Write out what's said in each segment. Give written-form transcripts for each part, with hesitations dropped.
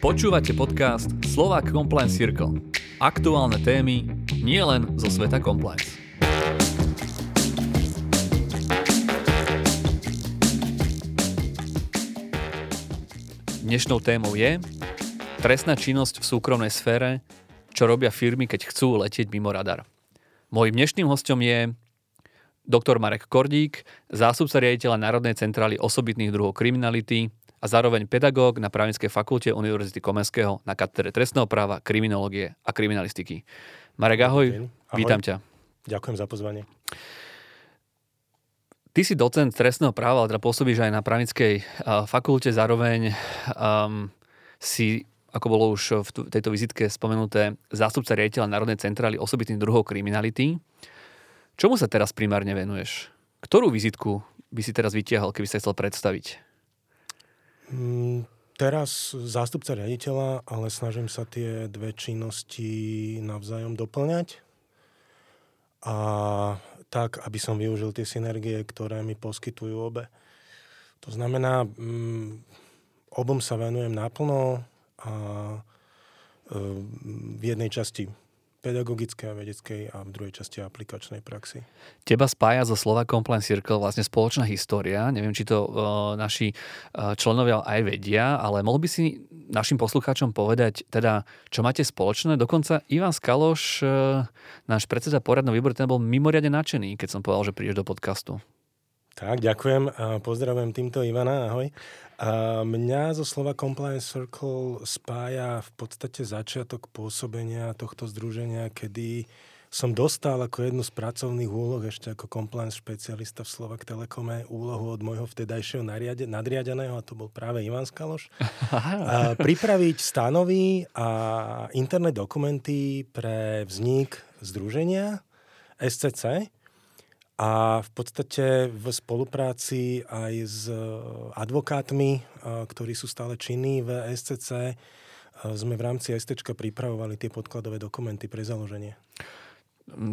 Počúvate podcast Slovak Compliance Circle. Aktuálne témy nielen zo sveta compliance. Dnešnou témou je trestná činnosť v súkromnej sfére, čo robia firmy, keď chcú letieť mimo radar. Mojím dnešným hostom je doktor Marek Kordík, zástupca riaditeľa Národnej centrály osobitných druhov kriminality, a zároveň pedagóg na Právnickej fakulte Univerzity Komenského na katedre trestného práva, kriminológie a kriminalistiky. Marek, ahoj. Ahoj. Vítam ťa. Ďakujem za pozvanie. Ty si docent trestného práva, ale teda pôsobíš aj na Právnickej fakulte, zároveň si, ako bolo už v tejto vizitke spomenuté, zástupca riaditeľa Národnej centrály osobitných druhov kriminality. Čomu sa teraz primárne venuješ? Ktorú vizitku by si teraz vytiahol, keby sa chcel predstaviť? Teraz zástupca riaditeľa, ale snažím sa tie dve činnosti navzájom doplňať. A tak, aby som využil tie synergie, ktoré mi poskytujú obe. To znamená, obom sa venujem naplno a v jednej časti pedagogickej a vedeckej a v druhej časti aplikačnej praxi. Teba spája zo Slovak Compliance Circle vlastne spoločná história. Neviem, či to naši členovia aj vedia, ale mohol by si našim poslucháčom povedať, teda, čo máte spoločné. Dokonca Ivan Skaloš, náš predseda poradného výboru, ten bol mimoriadne nadšený, keď som povedal, že prídeš do podcastu. Tak, ďakujem. Pozdravujem týmto Ivana, ahoj. Mňa zo Slovak Compliance Circle spája v podstate začiatok pôsobenia tohto združenia, kedy som dostal ako jednu z pracovných úloh, ešte ako compliance špecialista v Slovak Telekome, úlohu od môjho vtedajšieho nadriadeného, a to bol práve Ivan Skaloš, pripraviť stanovy a interné dokumenty pre vznik združenia SCC, a v podstate v spolupráci aj s advokátmi, ktorí sú stále činní v SCC, sme v rámci STčka pripravovali tie podkladové dokumenty pre založenie.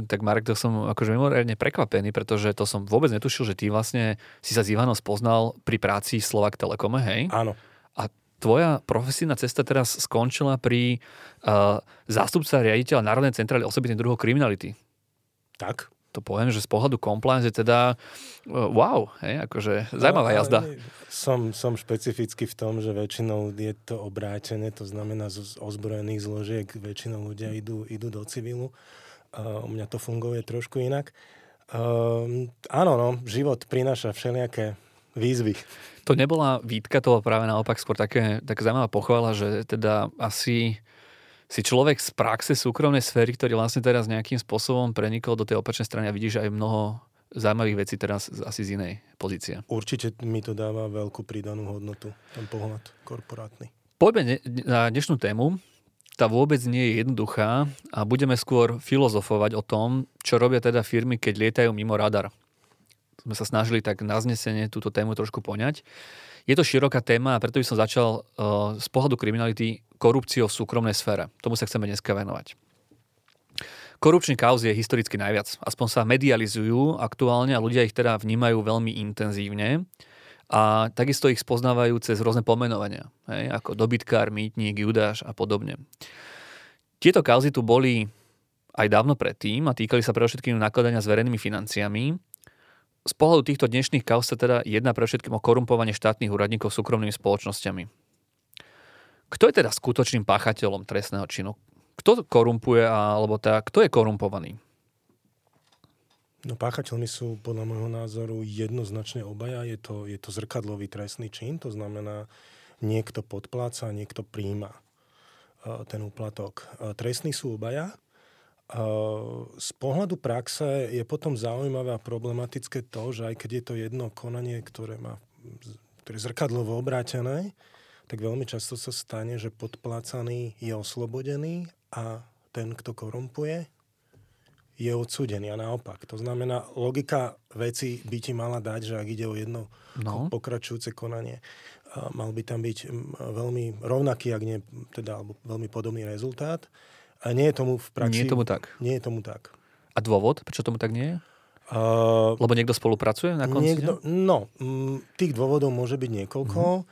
Tak Marek, to som akože mimoriadne prekvapený, pretože to som vôbec netušil, že ty vlastne si sa s Ivanom spoznal pri práci Slovak Telekome, hej? Áno. A tvoja profesijná cesta teraz skončila pri zástupca riaditeľa Národnej centrály osobitných druhov kriminality. Tak. To poviem, že z pohľadu compliance je teda wow, hej, akože zaujímavá jazda. Som špecificky v tom, že väčšinou je to obrátené, to znamená z ozbrojených zložiek väčšinou ľudia idú do civilu. U mňa to funguje trošku inak. Áno, život prináša všelijaké výzvy. To nebola výtka, to práve naopak skôr taká zaujímavá pochvala, že teda asi si človek z praxe súkromnej sféry, ktorý vlastne teraz nejakým spôsobom prenikol do tej opačnej strany a vidíš aj mnoho zaujímavých vecí teraz asi z inej pozície. Určite mi to dáva veľkú pridanú hodnotu, ten pohľad korporátny. Poďme na dnešnú tému. Tá vôbec nie je jednoduchá a budeme skôr filozofovať o tom, čo robia teda firmy, keď lietajú mimo radar. Sme sa snažili tak na znesenie túto tému trošku poňať. Je to široká téma a preto by som začal z pohľadu kriminality korupciou v súkromnej sfére. Tomu sa chceme dneska venovať. Korupčných kauz je historicky najviac. Aspoň sa medializujú aktuálne a ľudia ich teda vnímajú veľmi intenzívne a takisto ich spoznávajú cez rôzne pomenovania, hej, ako dobytkár, mýtnik, judáš a podobne. Tieto kauzy tu boli aj dávno predtým a týkali sa predovšetkým nakladania s verejnými financiami. Z pohľadu týchto dnešných kauz sa teda jedná pre všetkým o korumpovanie štátnych úradníkov súkromnými spoločnosťami. Kto je teda skutočným páchateľom trestného činu? Kto korumpuje, alebo teda kto je korumpovaný? No, páchateľmi sú podľa môjho názoru jednoznačne obaja. Je to zrkadlový trestný čin, to znamená, niekto podpláca, niekto prijíma ten úplatok. Trestní sú obaja. Z pohľadu praxe je potom zaujímavé a problematické to, že aj keď je to jedno konanie, ktoré je zrkadlovo obrátené, tak veľmi často sa stane, že podplácaný je oslobodený a ten, kto korumpuje, je odsúdený. A naopak. To znamená, logika veci by ti mala dať, že ak ide o jedno pokračujúce konanie, mal by tam byť veľmi rovnaký, ak nie, teda, alebo veľmi podobný rezultát. A nie je tomu v praxi. Nie je tomu tak. Nie je tomu tak. A dôvod, prečo tomu tak nie je? Lebo niekto spolupracuje na konci? Tých dôvodov môže byť niekoľko.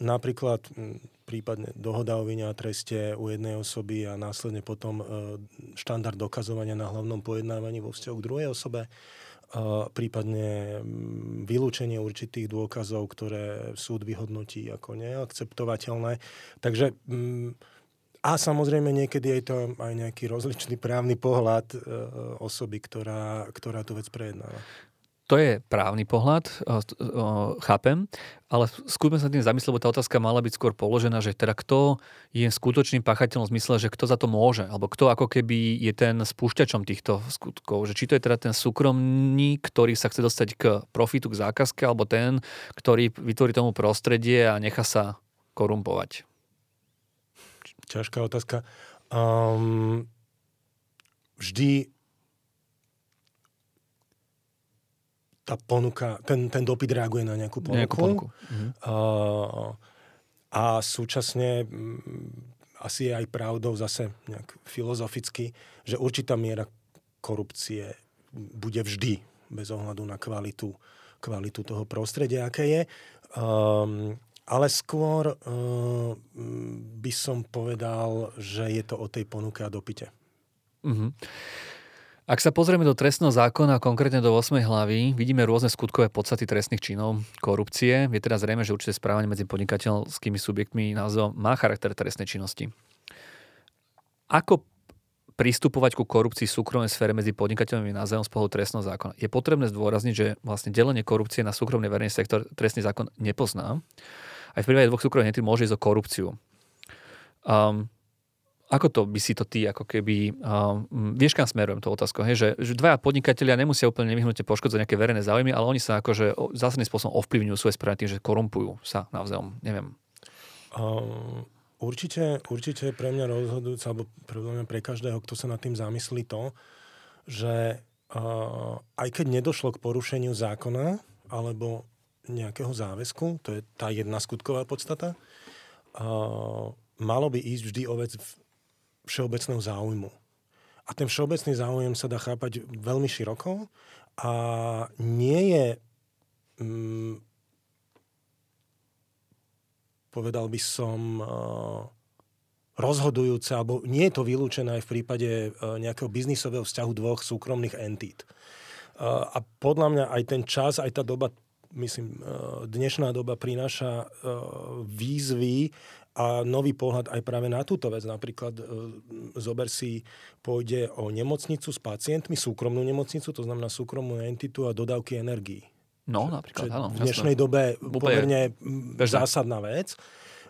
Napríklad prípadne dohoda o vine a treste u jednej osoby a následne potom štandard dokazovania na hlavnom pojednávaní vo vzťahu k druhej osobe, prípadne vylúčenie určitých dôkazov, ktoré súd vyhodnotí ako neakceptovateľné. Takže a samozrejme niekedy je to aj nejaký rozličný právny pohľad osoby, ktorá tú vec prejednáva. To je právny pohľad, chápem, ale skúsme sa tým zamyslieť, lebo tá otázka mala byť skôr položená, že teda kto je skutočným páchateľom v zmysle, že kto za to môže, alebo kto ako keby je ten spúšťačom týchto skutkov, že či to je teda ten súkromník, ktorý sa chce dostať k profitu, k zákazke, alebo ten, ktorý vytvorí tomu prostredie a nechá sa korumpovať. Ťažká otázka. Vždy tá ponuka, ten dopyt reaguje na nejakú ponuku. Mhm. A súčasne asi je aj pravdou zase nejak filozoficky, že určitá miera korupcie bude vždy bez ohľadu na kvalitu toho prostredia, aké je. Ale skôr by som povedal, že je to o tej ponuke a dopyte. Mhm. Ak sa pozrieme do trestného zákona, konkrétne do 8. hlavy, vidíme rôzne skutkové podstaty trestných činov korupcie. Je teda zrejme, že určité správanie medzi podnikateľskými subjektmi naozaj má charakter trestnej činnosti. Ako pristupovať ku korupcii v súkromnej sfére medzi podnikateľmi naozaj z pohľadu trestného zákona? Je potrebné zdôrazniť, že vlastne delenie korupcie na súkromný verejný sektor trestný zákon nepozná. Aj v prípade dvoch súkromných entít môže ísť o korupciu. Ako to by si to ty, ako keby, vieš, kam smerujem tú otázku, hej? Že dvaja podnikatelia nemusia úplne nevyhnutne poškodzať nejaké verejné záujmy, ale oni sa akože zásadným spôsobom ovplyvňujú svoje správy tým, že korumpujú sa navzájom, neviem. Určite pre mňa rozhodujúce, alebo pre každého, kto sa nad tým zamyslí to, že aj keď nedošlo k porušeniu zákona alebo nejakého záväzku, to je tá jedna skutková podstata, malo by ísť vždy o vec všeobecného záujmu. A ten všeobecný záujem sa dá chápať veľmi široko a nie je, povedal by som, rozhodujúce, alebo nie je to vylúčené aj v prípade nejakého biznisového vzťahu dvoch súkromných entít. A podľa mňa aj ten čas, aj tá doba, myslím, dnešná doba prináša výzvy a nový pohľad aj práve na túto vec. Napríklad zober si, pôjde o nemocnicu s pacientmi, súkromnú nemocnicu, to znamená súkromnú entitu a dodávky energií. No, napríklad, áno. V dnešnej dobe pomerne zásadná vec.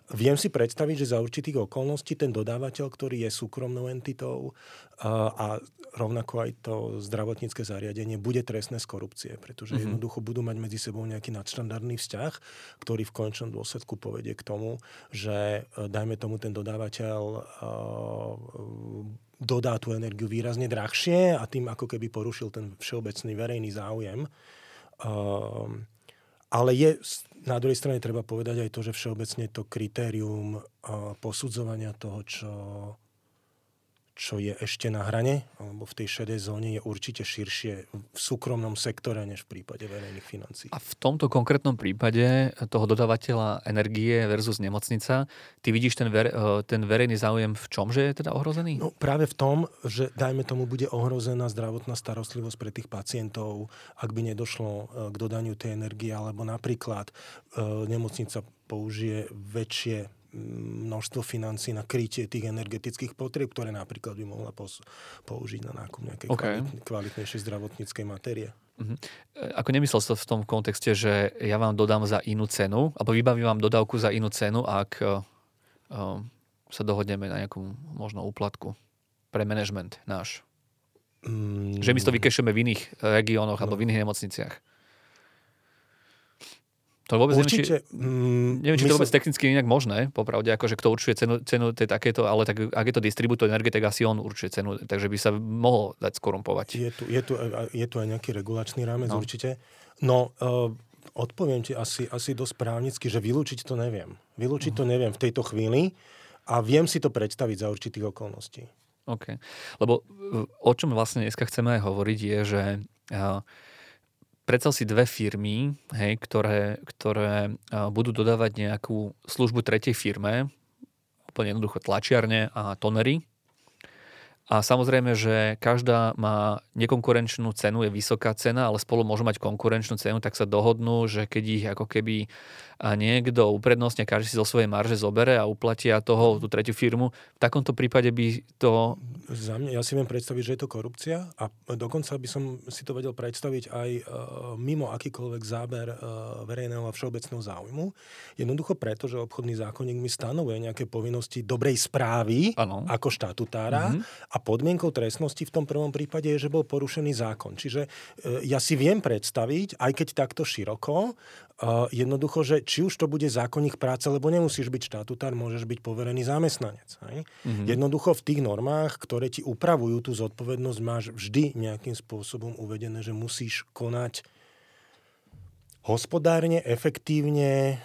Viem si predstaviť, že za určitých okolností ten dodávateľ, ktorý je súkromnou entitou a rovnako aj to zdravotnícke zariadenie, bude trestné z korupcie, pretože jednoducho budú mať medzi sebou nejaký nadštandardný vzťah, ktorý v konečnom dôsledku povedie k tomu, že dajme tomu ten dodávateľ dodá tú energiu výrazne drahšie a tým ako keby porušil ten všeobecný verejný záujem. Ale je na druhej strane treba povedať aj to, že všeobecne to kritérium posudzovania toho, čo je ešte na hrane, alebo v tej šedej zóne, je určite širšie v súkromnom sektore, než v prípade verejných financií. A v tomto konkrétnom prípade toho dodávateľa energie versus nemocnica, ty vidíš ten verejný záujem v čom, že je teda ohrozený? No práve v tom, že dajme tomu bude ohrozená zdravotná starostlivosť pre tých pacientov, ak by nedošlo k dodaniu tej energie, alebo napríklad nemocnica použije väčšie množstvo financí na krytie tých energetických potrieb, ktoré napríklad by mohla použiť na nákup nejakej kvalitnejšej zdravotníckej matérie. Ako nemyslel som v tom kontexte, že ja vám dodám za inú cenu, alebo vybavím vám dodávku za inú cenu, ak sa dohodneme na nejakú možno úplatku pre manažment náš. Že my to vykešujeme v iných regiónoch alebo v iných nemocniciach. To vôbec určite, neviem, či to vôbec technicky inak možné, popravde, akože kto určuje cenu tej takéto, ale tak, ak je to distribútor energie, tak asi on určuje cenu, takže by sa mohol dať skorumpovať. Je tu aj nejaký regulačný rámec, no. Určite. No, odpoviem ti asi dosť právnicky, že vylúčiť to neviem. To neviem v tejto chvíli a viem si to predstaviť za určitých okolností. OK. Lebo o čom vlastne dneska chceme aj hovoriť je, že predstav si dve firmy, hej, ktoré budú dodávať nejakú službu tretej firme, úplne jednoducho tlačiarne a tonery. A samozrejme, že každá má nekonkurenčnú cenu, je vysoká cena, ale spolu môžu mať konkurenčnú cenu, tak sa dohodnú, že keď ich ako keby niekto uprednostne, každý si zo svojej marže zobere a uplatia toho, tú tretiu firmu, v takomto prípade by to... Za mňa, ja si viem predstaviť, že je to korupcia a dokonca by som si to vedel predstaviť aj mimo akýkoľvek záber verejného a všeobecného záujmu. Jednoducho preto, že obchodný zákonník mi stanovuje nejaké povinnosti dobrej správy ako štatutára. Mm-hmm. A podmienkou trestnosti v tom prvom prípade je, že bol porušený zákon. Čiže ja si viem predstaviť, aj keď takto široko, jednoducho, že či už to bude zákonník práce, lebo nemusíš byť štatutár, môžeš byť poverený zamestnanec. Mm-hmm. Jednoducho v tých normách, ktoré ti upravujú tú zodpovednosť, máš vždy nejakým spôsobom uvedené, že musíš konať hospodárne, efektívne,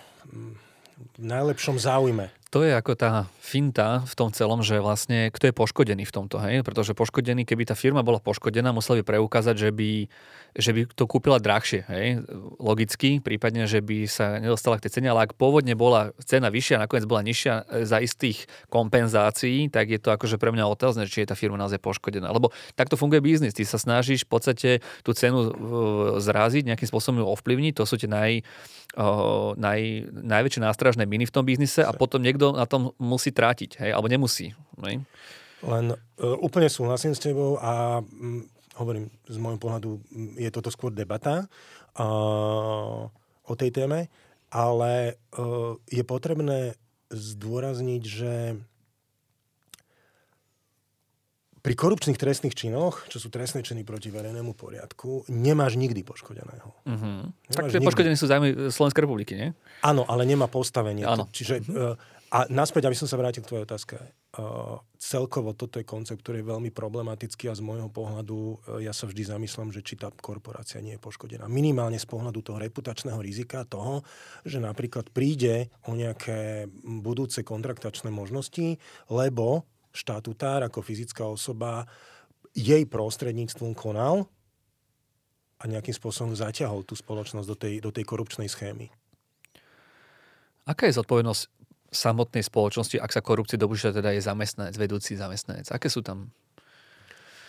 v najlepšom záujme. To je ako tá finta v tom celom, že vlastne kto je poškodený v tomto, hej? Pretože poškodený, keby tá firma bola poškodená, musela by preukázať, že by to kúpila drahšie, hej? Logicky, prípadne, že by sa nedostala k tej cene, ale ak pôvodne bola cena vyššia, nakoniec bola nižšia za istých kompenzácií, tak je to akože pre mňa otázne, či je tá firma naozaj poškodená. Lebo takto funguje biznis, ty sa snažíš v podstate tú cenu zraziť, nejakým spôsobom ju ovplyvniť, to sú tie najväčšie nástražné miny v tom biznise a potom niekto na tom musí trátiť, hej, alebo nemusí. Hej. Len úplne súhlasím s tebou a hovorím, z môjho pohľadu je toto skôr debata o tej téme, ale je potrebné zdôrazniť, že pri korupčných trestných činoch, čo sú trestné činy proti verejnému poriadku, nemáš nikdy poškodeného. Uh-huh. Takže poškodení sú zájmy Slovenskej republiky, nie? Áno, ale nemá postavenie. Čiže, a naspäť, aby som sa vrátil k tvojej otázke. Celkovo toto je koncept, ktorý je veľmi problematický a z môjho pohľadu ja sa vždy zamýšľam, že či tá korporácia nie je poškodená. Minimálne z pohľadu toho reputačného rizika toho, že napríklad príde o nejaké budúce kontraktačné možnosti, lebo štatutár ako fyzická osoba jej prostredníctvom konal a nejakým spôsobom zaťahol tú spoločnosť do tej korupčnej schémy. Aká je zodpovednosť samotnej spoločnosti, ak sa korupcie dopúšťa, teda je zamestnanec, vedúci zamestnanec? Aké sú tam?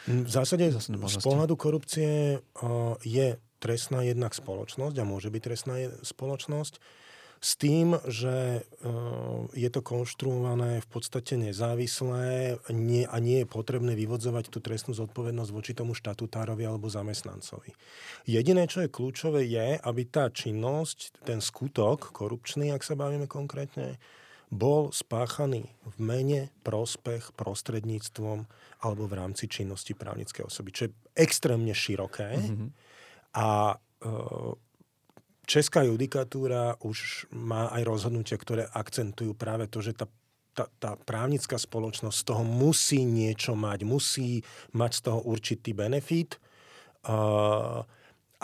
V zásade z pohľadu korupcie je trestná jednak spoločnosť a môže byť trestná spoločnosť. S tým, že je to konštruované v podstate nezávislé a nie je potrebné vyvodzovať tú trestnú zodpovednosť voči tomu štatutárovi alebo zamestnancovi. Jediné, čo je kľúčové, je, aby tá činnosť, ten skutok korupčný, ak sa bavíme konkrétne, bol spáchaný v mene, prospech, prostredníctvom alebo v rámci činnosti právnickej osoby. Čo je extrémne široké a česká judikatúra už má aj rozhodnutia, ktoré akcentujú práve to, že tá právnická spoločnosť z toho musí niečo mať, musí mať z toho určitý benefit,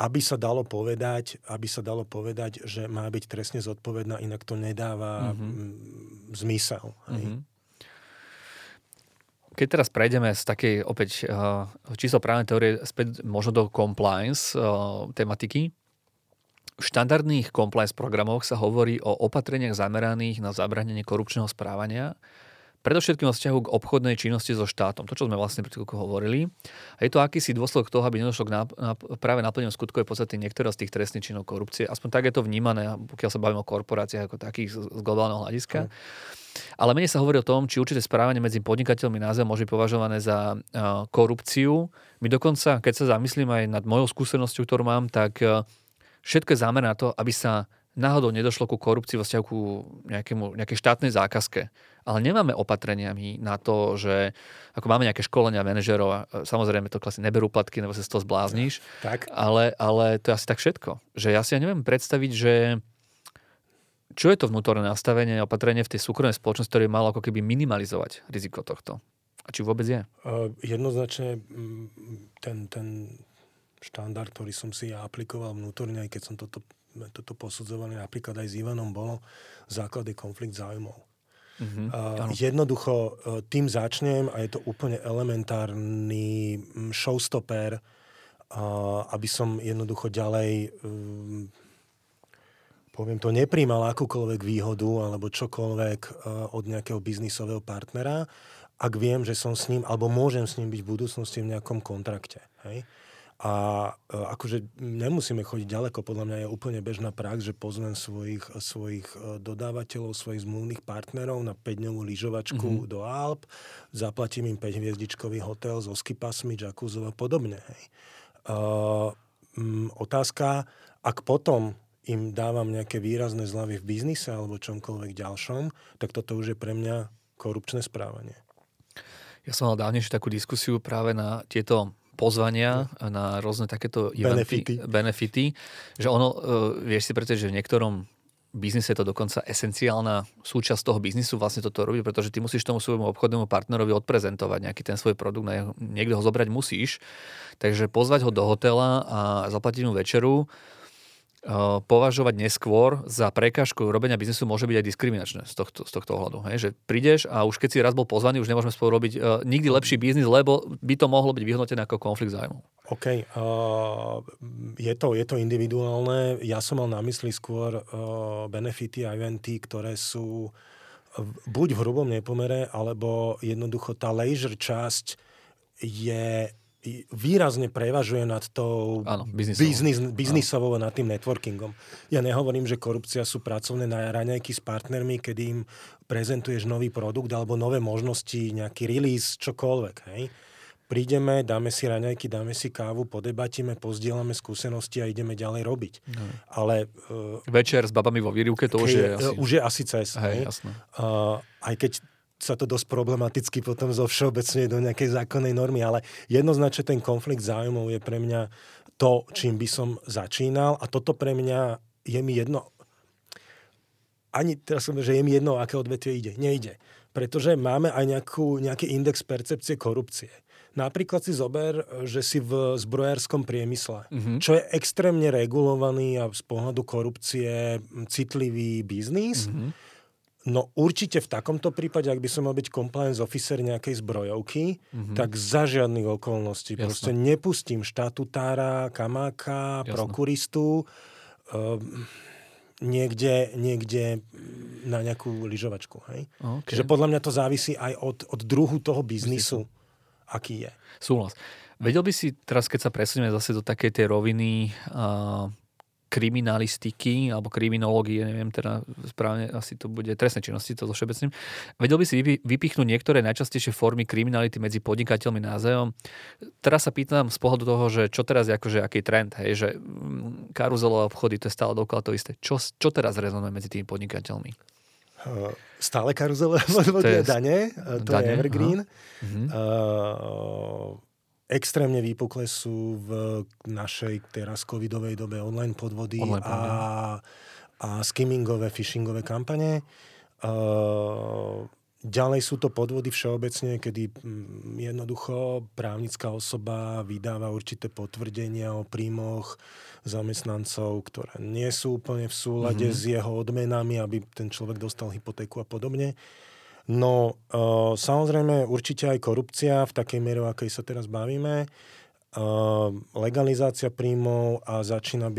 aby sa dalo povedať, že má byť trestne zodpovedná, inak to nedáva zmysel. Mm-hmm. Keď teraz prejdeme z takej opäť čisto právnej teórie späť možno do compliance tematiky. V štandardných compliance programoch sa hovorí o opatreniach zameraných na zabránenie korupčného správania, predovšetkým vo vzťahu k obchodnej činnosti so štátom. To, čo sme vlastne pred chvíľkou hovorili. A je to akýsi dôsledok toho, aby nedošlo k práve naplneniu skutkovej podstaty niektorého z tých trestných činov korupcie. Aspoň tak je to vnímané, pokiaľ sa bavíme o korporáciách ako takých z globálneho hľadiska. Ale menej sa hovorí o tom, či určité správanie medzi podnikateľmi názov môže byť považované za korupciu. My dokonca, keď sa zamyslím aj nad mojou skúsenosťou, ktorú mám, tak všetko je zamerané na to, aby sa náhodou nedošlo ku korupcii vo vzťahu ku nejakej štátnej zákazke. Ale nemáme opatreniami na to, že ako máme nejaké školenia manažerov a samozrejme to klasne neberú platky, nebo sa z toho zblázniš. Tak. Ale to je asi tak všetko. Že ja si neviem predstaviť, že čo je to vnútorné nastavenie a opatrenie v tej súkromnej spoločnosti, ktoré malo ako keby minimalizovať riziko tohto. A či vôbec je? Jednoznačne ten štandard, ktorý som si ja aplikoval vnútorne, aj keď som toto posudzoval, napríklad aj s Ivanom, bolo základe konflikt záujmov. Mm-hmm. Jednoducho tým začnem a je to úplne elementárny showstopper aby som jednoducho ďalej, poviem to, nepríjmal akúkoľvek výhodu alebo čokoľvek od nejakého biznisového partnera, ak viem, že som s ním, alebo môžem s ním byť v budúcnosti v nejakom kontrakte. Hej? A akože nemusíme chodiť ďaleko, podľa mňa je úplne bežná prax, že poznám svojich dodávateľov, svojich zmluvných partnerov na 5-dňovú lyžovačku do Alp, zaplatím im 5-hviezdičkový hotel so skipasmi, jacuzzou a podobne. Hej. Otázka, ak potom im dávam nejaké výrazné zľavy v biznise alebo čomkoľvek ďalšom, tak toto už je pre mňa korupčné správanie. Ja som mal dávnejšiu takú diskusiu práve na tieto pozvania na rôzne takéto benefity, že ono, vieš si pretože, že v niektorom biznise je to dokonca esenciálna súčasť toho biznisu vlastne toto robiť, pretože ty musíš tomu svojmu obchodnému partnerovi odprezentovať nejaký ten svoj produkt, niekde ho zobrať musíš, takže pozvať ho do hotela a zaplatiť mu večeru, považovať neskôr za prekážku robenia biznesu môže byť aj diskriminačné z tohto ohľadu. Hej? Že prídeš a už keď si raz bol pozvaný, už nemôžeme spolu robiť nikdy lepší biznis, lebo by to mohlo byť vyhodnotené ako konflikt zájmov. OK. Je to individuálne. Ja som mal na mysli skôr benefity a eventy, ktoré sú buď v hrubom nepomere, alebo jednoducho tá leisure časť je výrazne prevažuje nad tou biznisovou a nad tým networkingom. Ja nehovorím, že korupcia sú pracovné raňajky s partnermi, kedy im prezentuješ nový produkt alebo nové možnosti, nejaký release, čokoľvek. Hej. Prídeme, dáme si raňajky, dáme si kávu, podebatíme, pozdielame skúsenosti a ideme ďalej robiť. Ale večer s babami vo výrivke, to už je asi cez. Hej, jasné. Aj keď sa to dosť problematicky potom zo všeobecne do nejakej zákonnej normy, ale jednoznačne ten konflikt záujmov je pre mňa to, čím by som začínal a toto pre mňa je mi jedno. Ani teraz som že je mi jedno, aké odvetvie ide. Nejde. Pretože máme aj nejaký index percepcie korupcie. Napríklad si zober, že si v zbrojárskom priemysle, čo je extrémne regulovaný a z pohľadu korupcie citlivý biznis, no určite v takomto prípade, ak by som mal byť compliance officer nejakej zbrojovky, tak za žiadnych okolností. Jasne. Proste nepustím štatutára, kamáka, jasne, prokuristu niekde na nejakú lyžovačku. Hej? Okay. Čiže podľa mňa to závisí aj od druhu toho biznisu, aký je. Súhlas. Vedel by si teraz, keď sa presunieme zase do takej tej roviny kriminalistiky alebo kriminológie, neviem teda správne, asi to bude trestné činnosti, to so všeobecným. Vedel by si vypichnúť niektoré najčastejšie formy kriminality medzi podnikateľmi názajom? Teraz sa pýtam z pohľadu toho, že čo teraz je akože aký trend, hej, že karuzelové obchody, to je stále dokola to isté. Čo teraz rezonuje medzi tými podnikateľmi? Stále karuzelové obchody a dane, to je evergreen. Extrémne výpukle sú v našej teraz covidovej dobe online podvody a skimmingové, phishingové kampane. Ďalej sú to podvody všeobecne, kedy jednoducho právnická osoba vydáva určité potvrdenia o príjmoch zamestnancov, ktoré nie sú úplne v súlade s jeho odmenami, aby ten človek dostal hypotéku a podobne. No, samozrejme, určite aj korupcia v takej miere, o akej sa teraz bavíme. Legalizácia príjmov a začína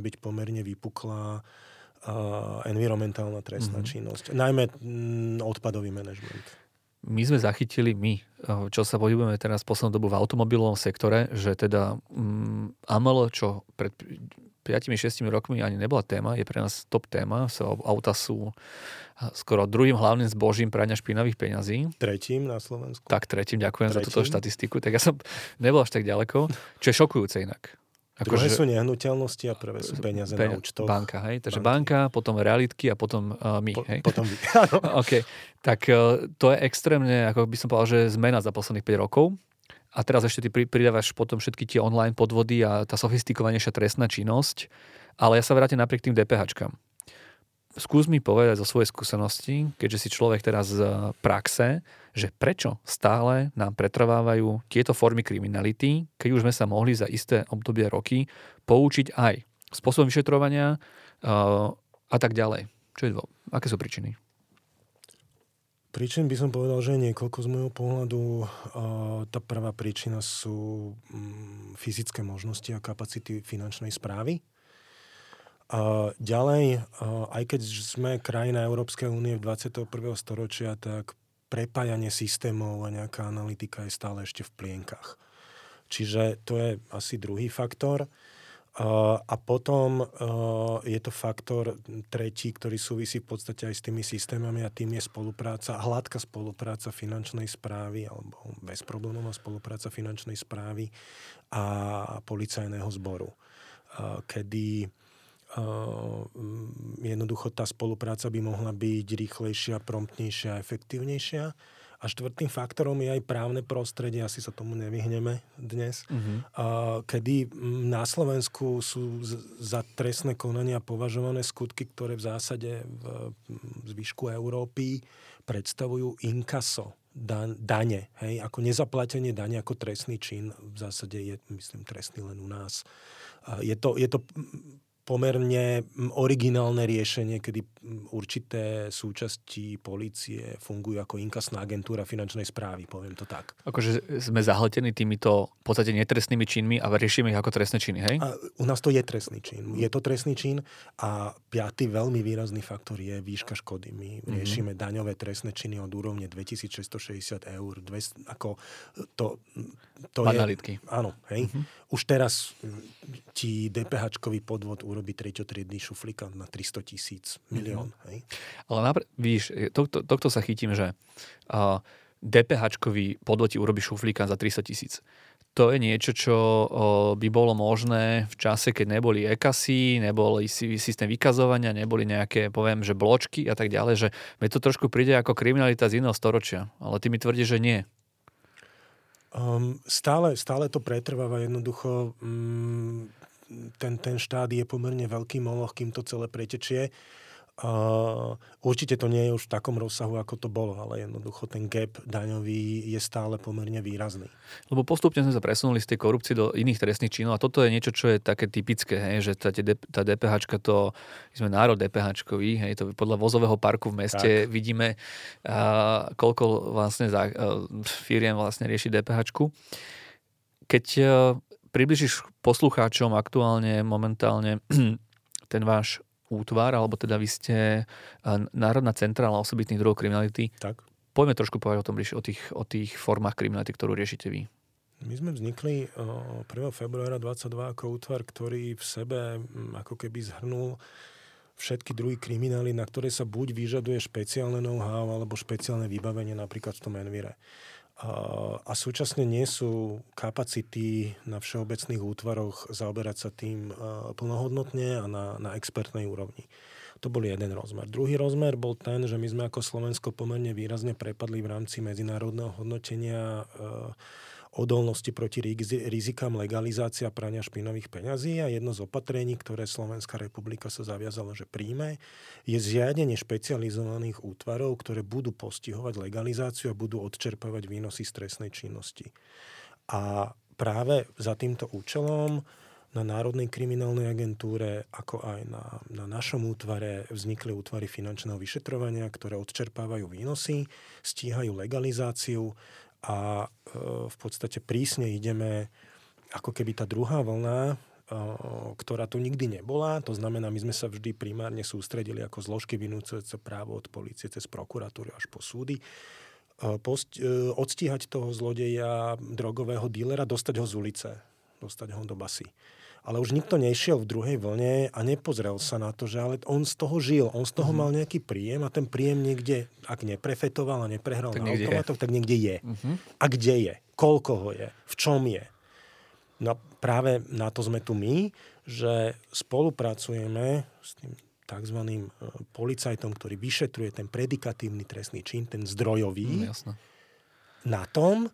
byť pomerne vypuklá environmentálna trestná činnosť. Najmä odpadový manažment. My sme zachytili čo sa pohybujeme teraz poslednú dobu v automobilovom sektore, že teda AML, čo pred 5-6 rokmi ani nebola téma, je pre nás top téma. Auta sú skoro druhým hlavným zbožím prania špinavých peňazí. Tretím na Slovensku. Tak tretím, ďakujem za túto štatistiku. Tak ja som nebol až tak ďaleko, čo je šokujúce inak. Druhé sú nehnuteľnosti a prvé sú peniaze na účtoch. Banka, hej? Takže banka, potom realitky a potom my, hej? Potom my, áno. OK, tak to je extrémne, ako by som povedal, že zmena za posledných 5 rokov. A teraz ešte ty pridávaš potom všetky tie online podvody a tá sofistikovanejšia trestná činnosť. Ale ja sa vrátim napriek tým DPHčkám. Skús mi povedať zo svojej skúsenosti, keďže si človek teraz z praxe, že prečo stále nám pretrvávajú tieto formy kriminality, keď už sme sa mohli za isté obdobie roky poučiť aj spôsobom vyšetrovania a tak ďalej. Aké sú príčiny? Príčin by som povedal, že niekoľko z môjho pohľadu. Tá prvá príčina sú fyzické možnosti a kapacity finančnej správy. Ďalej, aj keď sme krajina Európskej únie v 21. storočia, tak prepájanie systémov a nejaká analytika je stále ešte v plienkach. Čiže to je asi druhý faktor. A potom je to faktor tretí, ktorý súvisí v podstate aj s tými systémami, a tým je spolupráca, hladká spolupráca finančnej správy alebo bezproblémová spolupráca finančnej správy a policajného zboru. Kedy jednoducho tá spolupráca by mohla byť rýchlejšia, promptnejšia a efektívnejšia. A štvrtým faktorom je aj právne prostredie, asi sa tomu nevyhneme dnes, kedy na Slovensku sú za trestné konania považované skutky, ktoré v zásade v zvyšku Európy predstavujú inkaso dane. Hej? Ako nezaplatenie dane, ako trestný čin v zásade je, myslím, trestný len u nás. Je to pomerne originálne riešenie, kedy určité súčasti polície fungujú ako inkasná agentúra finančnej správy, poviem to tak. Akože sme zahltení týmito v podstate netrestnými činmi a riešime ich ako trestné činy, hej? A u nás to je trestný čin. Je to trestný čin a piaty veľmi výrazný faktor je výška škody. My riešime daňové trestné činy od úrovne 2660 eur. Banalitky. Áno, hej. Už teraz ti DPH-čkový podvod urobiť treťotriedny šuflíka na 300 000 milión. Hej? Ale vidíš, tohto sa chytím, že DPH-čkový podvod ti urobí šuflíka za 300 000. To je niečo, čo by bolo možné v čase, keď neboli e-kasy, neboli systém vykazovania, neboli nejaké, poviem, že bločky a tak ďalej, že mi to trošku príde ako kriminalita z iného storočia. Ale ty mi tvrdíš, že nie. Stále to pretrváva jednoducho. Ten štát je pomerne veľký moloch, kým to celé pretečie. Určite to nie je už v takom rozsahu, ako to bolo, ale jednoducho ten gap daňový je stále pomerne výrazný. Lebo postupne sme sa presunuli z tej korupcie do iných trestných činov a toto je niečo, čo je také typické, hej, že tá DPH-čka, to sme národ DPH-čkový, hej, to podľa vozového parku v meste tak. Vidíme, koľko vlastne firiem vlastne rieši DPH-čku. Keď približíš poslucháčom aktuálne, momentálne ten váš útvar, alebo teda vy ste Národná centrála osobitných druhov kriminality. Tak. Poďme trošku povedať o tom, o tých formách kriminality, ktorú riešite vy. My sme vznikli 1. februára 2022 ako útvar, ktorý v sebe ako keby zhrnul všetky druhy kriminály, na ktoré sa buď vyžaduje špeciálne know-how, alebo špeciálne vybavenie napríklad v tom envire. A súčasne nie sú kapacity na všeobecných útvaroch zaoberať sa tým plnohodnotne a na expertnej úrovni. To bol jeden rozmer. Druhý rozmer bol ten, že my sme ako Slovensko pomerne výrazne prepadli v rámci medzinárodného hodnotenia odolnosti proti rizikám legalizácia prania špinavých peňazí a jedno z opatrení, ktoré Slovenská republika sa zaviazala, že príjme, je zriadenie špecializovaných útvarov, ktoré budú postihovať legalizáciu a budú odčerpávať výnosy z trestnej činnosti. A práve za týmto účelom na Národnej kriminálnej agentúre, ako aj na našom útvare vznikli útvary finančného vyšetrovania, ktoré odčerpávajú výnosy, stíhajú legalizáciu a v podstate prísne ideme, ako keby tá druhá vlna, ktorá tu nikdy nebola. To znamená, my sme sa vždy primárne sústredili ako zložky vynúcujúce právo od polície cez prokuratúru až po súdy. Odstíhať toho zlodeja, drogového dílera, dostať ho z ulice, dostať ho do basy. Ale už nikto nešiel v druhej vlne a nepozrel sa na to, že ale on z toho žil, on z toho mal nejaký príjem a ten príjem niekde, ak neprefetoval a neprehral na automatoch, tak niekde je. A kde je? Koľko ho je? V čom je? No práve na to sme tu my, že spolupracujeme s tým takzvaným policajtom, ktorý vyšetruje ten predikatívny trestný čin, ten zdrojový, na tom,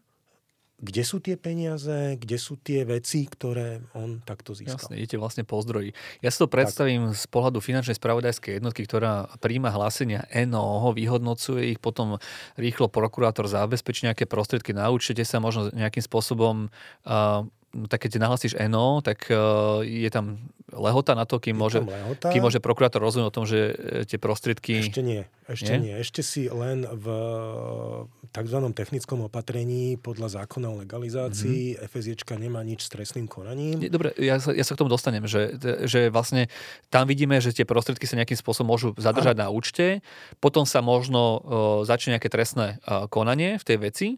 kde sú tie peniaze, kde sú tie veci, ktoré on takto získal. Jasne, idete vlastne po zdroji. Ja si to predstavím tak. Z pohľadu Finančnej spravodajskej jednotky, ktorá prijíma hlásenia NOO, vyhodnocuje ich, potom rýchlo prokurátor zabezpečí nejaké prostriedky, naučite sa možno nejakým spôsobom tak keď nahlasíš NO, tak je tam lehota na to, kým môže prokurátor rozhodnúť o tom, že tie prostriedky... Ešte nie. Ešte si len v takzvanom technickom opatrení podľa zákona o legalizácii FSJčka nemá nič s trestným konaním. Dobre, ja sa k tomu dostanem, že vlastne tam vidíme, že tie prostriedky sa nejakým spôsobom môžu zadržať na účte, potom sa možno začne nejaké trestné konanie v tej veci.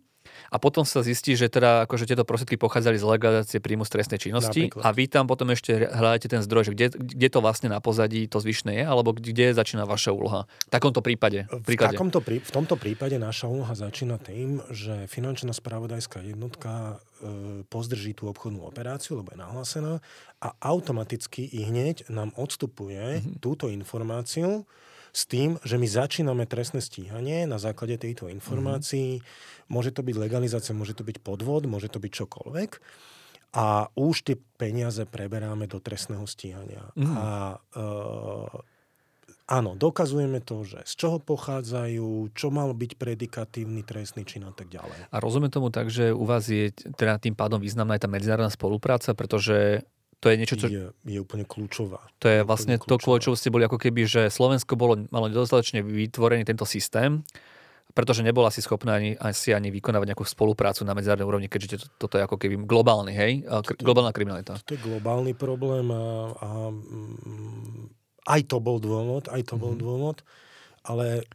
A potom sa zistí, že teda akože tieto prostriedky pochádzali z legalizácie príjmu z trestnej činnosti. Napríklad. A vy tam potom ešte hľadáte ten zdroj, že kde to vlastne na pozadí to zvyšné je, alebo kde začína vaša úloha. V takomto prípade. V tomto prípade naša úloha začína tým, že Finančná spravodajská jednotka pozdrží tú obchodnú operáciu, lebo je nahlásená a automaticky i hneď nám odstupuje túto informáciu s tým, že my začíname trestné stíhanie na základe tejto informácií. Môže to byť legalizácia, môže to byť podvod, môže to byť čokoľvek. A už tie peniaze preberáme do trestného stíhania. A áno, dokazujeme to, že z čoho pochádzajú, čo mal byť predikatívny trestný čin a tak ďalej. A rozumiem tomu tak, že u vás je teda tým pádom významná aj tá medzinárodná spolupráca, pretože to je niečo, čo... Je úplne kľúčová. To je vlastne to, kvôli čomu ste boli ako keby, že Slovensko malo nedostatočne vytvorený tento systém, pretože nebola si schopná ani vykonávať nejakú spoluprácu na medzinárodnej úrovni, keďže toto je ako keby globálny, hej? Globálna kriminalita. To je globálny problém a aj to bol dôvod, ale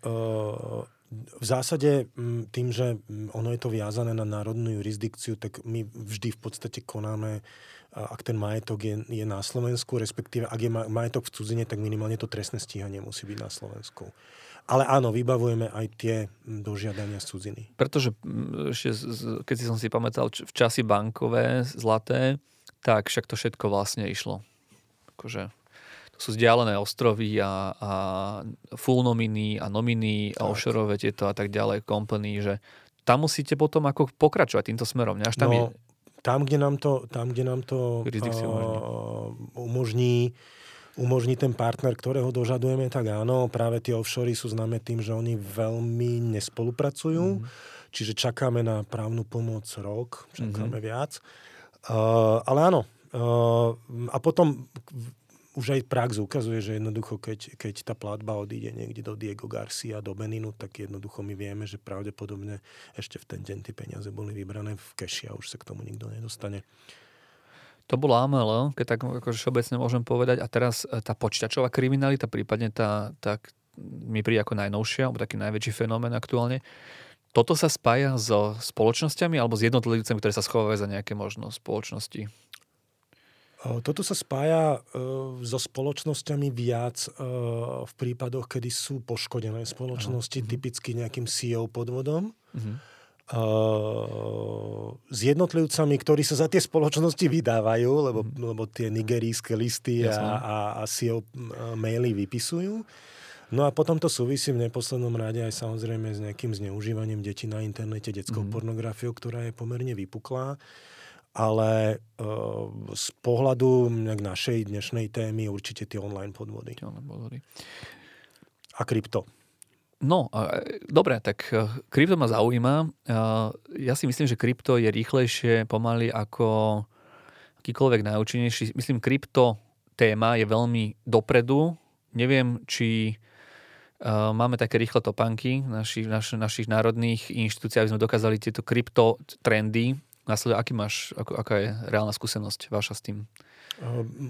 v zásade tým, že ono je to viazané na národnú jurisdikciu, tak my vždy v podstate konáme, ak ten majetok je na Slovensku, respektíve ak je majetok v cudzine, tak minimálne to trestné stíhanie musí byť na Slovensku. Ale áno, vybavujeme aj tie dožiadania z cudziny. Pretože keď som si pamätal, v časi bankové, zlaté, tak však to všetko vlastne išlo. Akože... sú vzdialené ostrovy a full nominy a nominy a offshore tieto a tak ďalej, company, že tam musíte potom ako pokračovať týmto smerom. Až tam, tam, kde nám to umožní ten partner, ktorého dožadujeme, tak áno, práve tie offshory sú známe tým, že oni veľmi nespolupracujú, čiže čakáme na právnu pomoc rok, čakáme viac. Ale áno. A potom... Už aj prax ukazuje, že jednoducho, keď tá platba odíde niekde do Diego Garcia, do Beninu, tak jednoducho my vieme, že pravdepodobne ešte v ten deň tie peniaze boli vybrané v keši a už sa k tomu nikto nedostane. To bolo AML, keď tak akože všeobecne môžem povedať. A teraz tá počítačová kriminalita, prípadne tá mi príde ako najnovšia, alebo taký najväčší fenomén aktuálne. Toto sa spája so spoločnosťami alebo s jednotlivcami, ktoré sa schovajú za nejaké možno spoločnosti? Toto sa spája so spoločnosťami viac v prípadoch, kedy sú poškodené spoločnosti, typicky nejakým CEO podvodom. S jednotlivcami, ktorí sa za tie spoločnosti vydávajú, lebo tie nigerijské listy a CEO maily vypisujú. No a potom to súvisí v neposlednom rade aj samozrejme s nejakým zneužívaním detí na internete, detskou pornografiou, ktorá je pomerne vypuklá. Ale z pohľadu našej dnešnej témy určite tie online podvody. A krypto. No, dobre, tak krypto ma zaujíma. Ja si myslím, že krypto je rýchlejšie pomaly ako akýkoľvek najúčinnejší. Myslím, krypto téma je veľmi dopredu. Neviem, či... máme také rýchle topánky našich národných inštitúcií, aby sme dokázali tieto krypto trendy. Následne, aká je reálna skúsenosť vaša s tým?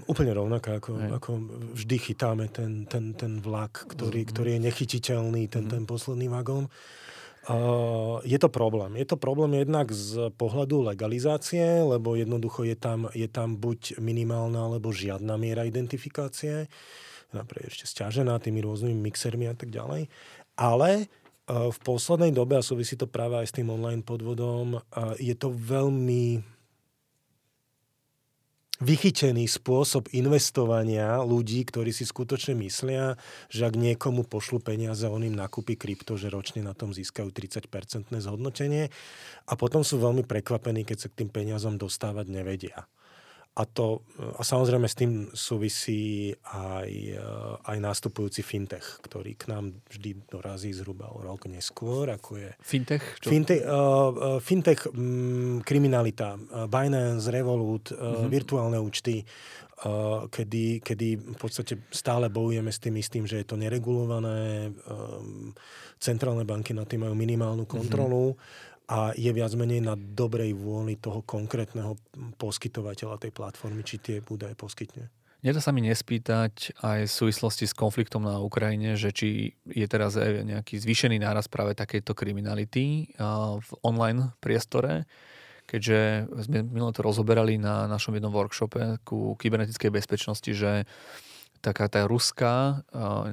Úplne rovnaká, ako vždy chytáme ten vlak, ktorý je nechytiteľný, ten posledný vagón. Je to problém. Je to problém jednak z pohľadu legalizácie, lebo jednoducho je tam buď minimálna, alebo žiadna miera identifikácie, napríklad ešte sťažená tými rôznymi mixermi a tak ďalej. Ale... v poslednej dobe, a súvisí to práve aj s tým online podvodom, je to veľmi vychytený spôsob investovania ľudí, ktorí si skutočne myslia, že ak niekomu pošlu peniaze, on im nakúpi krypto, že ročne na tom získajú 30% zhodnotenie a potom sú veľmi prekvapení, keď sa k tým peniazom dostávať nevedia. A samozrejme s tým súvisí aj nastupujúci fintech, ktorý k nám vždy dorazí zhruba o rok neskôr, ako je... Fintech? Fintech, kriminalita, Binance, Revolut, virtuálne účty, kedy v podstate stále bojujeme s tým, že je to neregulované, centrálne banky nad tým majú minimálnu kontrolu, a je viac menej na dobrej vôli toho konkrétneho poskytovateľa tej platformy, či tie údaje poskytne. Nedá sa mi nespýtať aj v súvislosti s konfliktom na Ukrajine, že či je teraz aj nejaký zvýšený nárast práve takejto kriminality v online priestore, keďže sme minulé to rozoberali na našom jednom workshope ku kybernetickej bezpečnosti, že taká tá ruská,